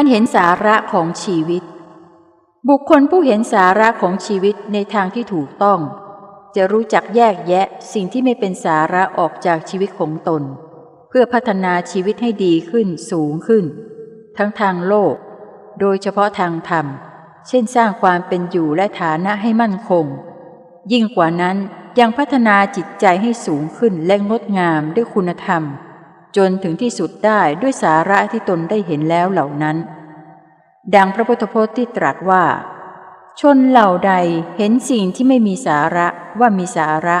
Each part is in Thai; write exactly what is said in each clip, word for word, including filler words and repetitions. การเห็นสาระของชีวิตบุคคลผู้เห็นสาระของชีวิตในทางที่ถูกต้องจะรู้จักแยกแยะสิ่งที่ไม่เป็นสาระออกจากชีวิตของตนเพื่อพัฒนาชีวิตให้ดีขึ้นสูงขึ้นทั้งทางโลกโดยเฉพาะทางธรรมเช่นสร้างความเป็นอยู่และฐานะให้มั่นคงยิ่งกว่านั้นยังพัฒนาจิตใจให้สูงขึ้นและงดงามด้วยคุณธรรมจนถึงที่สุดได้ด้วยสาระที่ตนได้เห็นแล้วเหล่านั้นดังพระพุทธพจน์ที่ตรัสว่าชนเหล่าใดเห็นสิ่งที่ไม่มีสาระว่ามีสาระ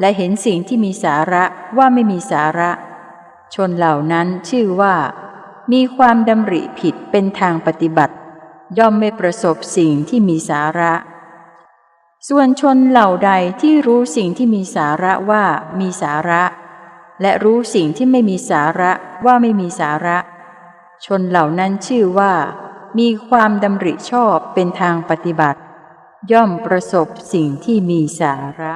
และเห็นสิ่งที่มีสาระว่าไม่มีสาระชนเหล่านั้นชื่อว่ามีความดำริผิดเป็นทางปฏิบัติย่อมไม่ประสบสิ่งที่มีสาระส่วนชนเหล่าใดที่รู้สิ่งที่มีสาระว่ามีสาระและรู้สิ่งที่ไม่มีสาระว่าไม่มีสาระชนเหล่านั้นชื่อว่ามีความดำริชอบเป็นทางปฏิบัติย่อมประสบสิ่งที่มีสาระ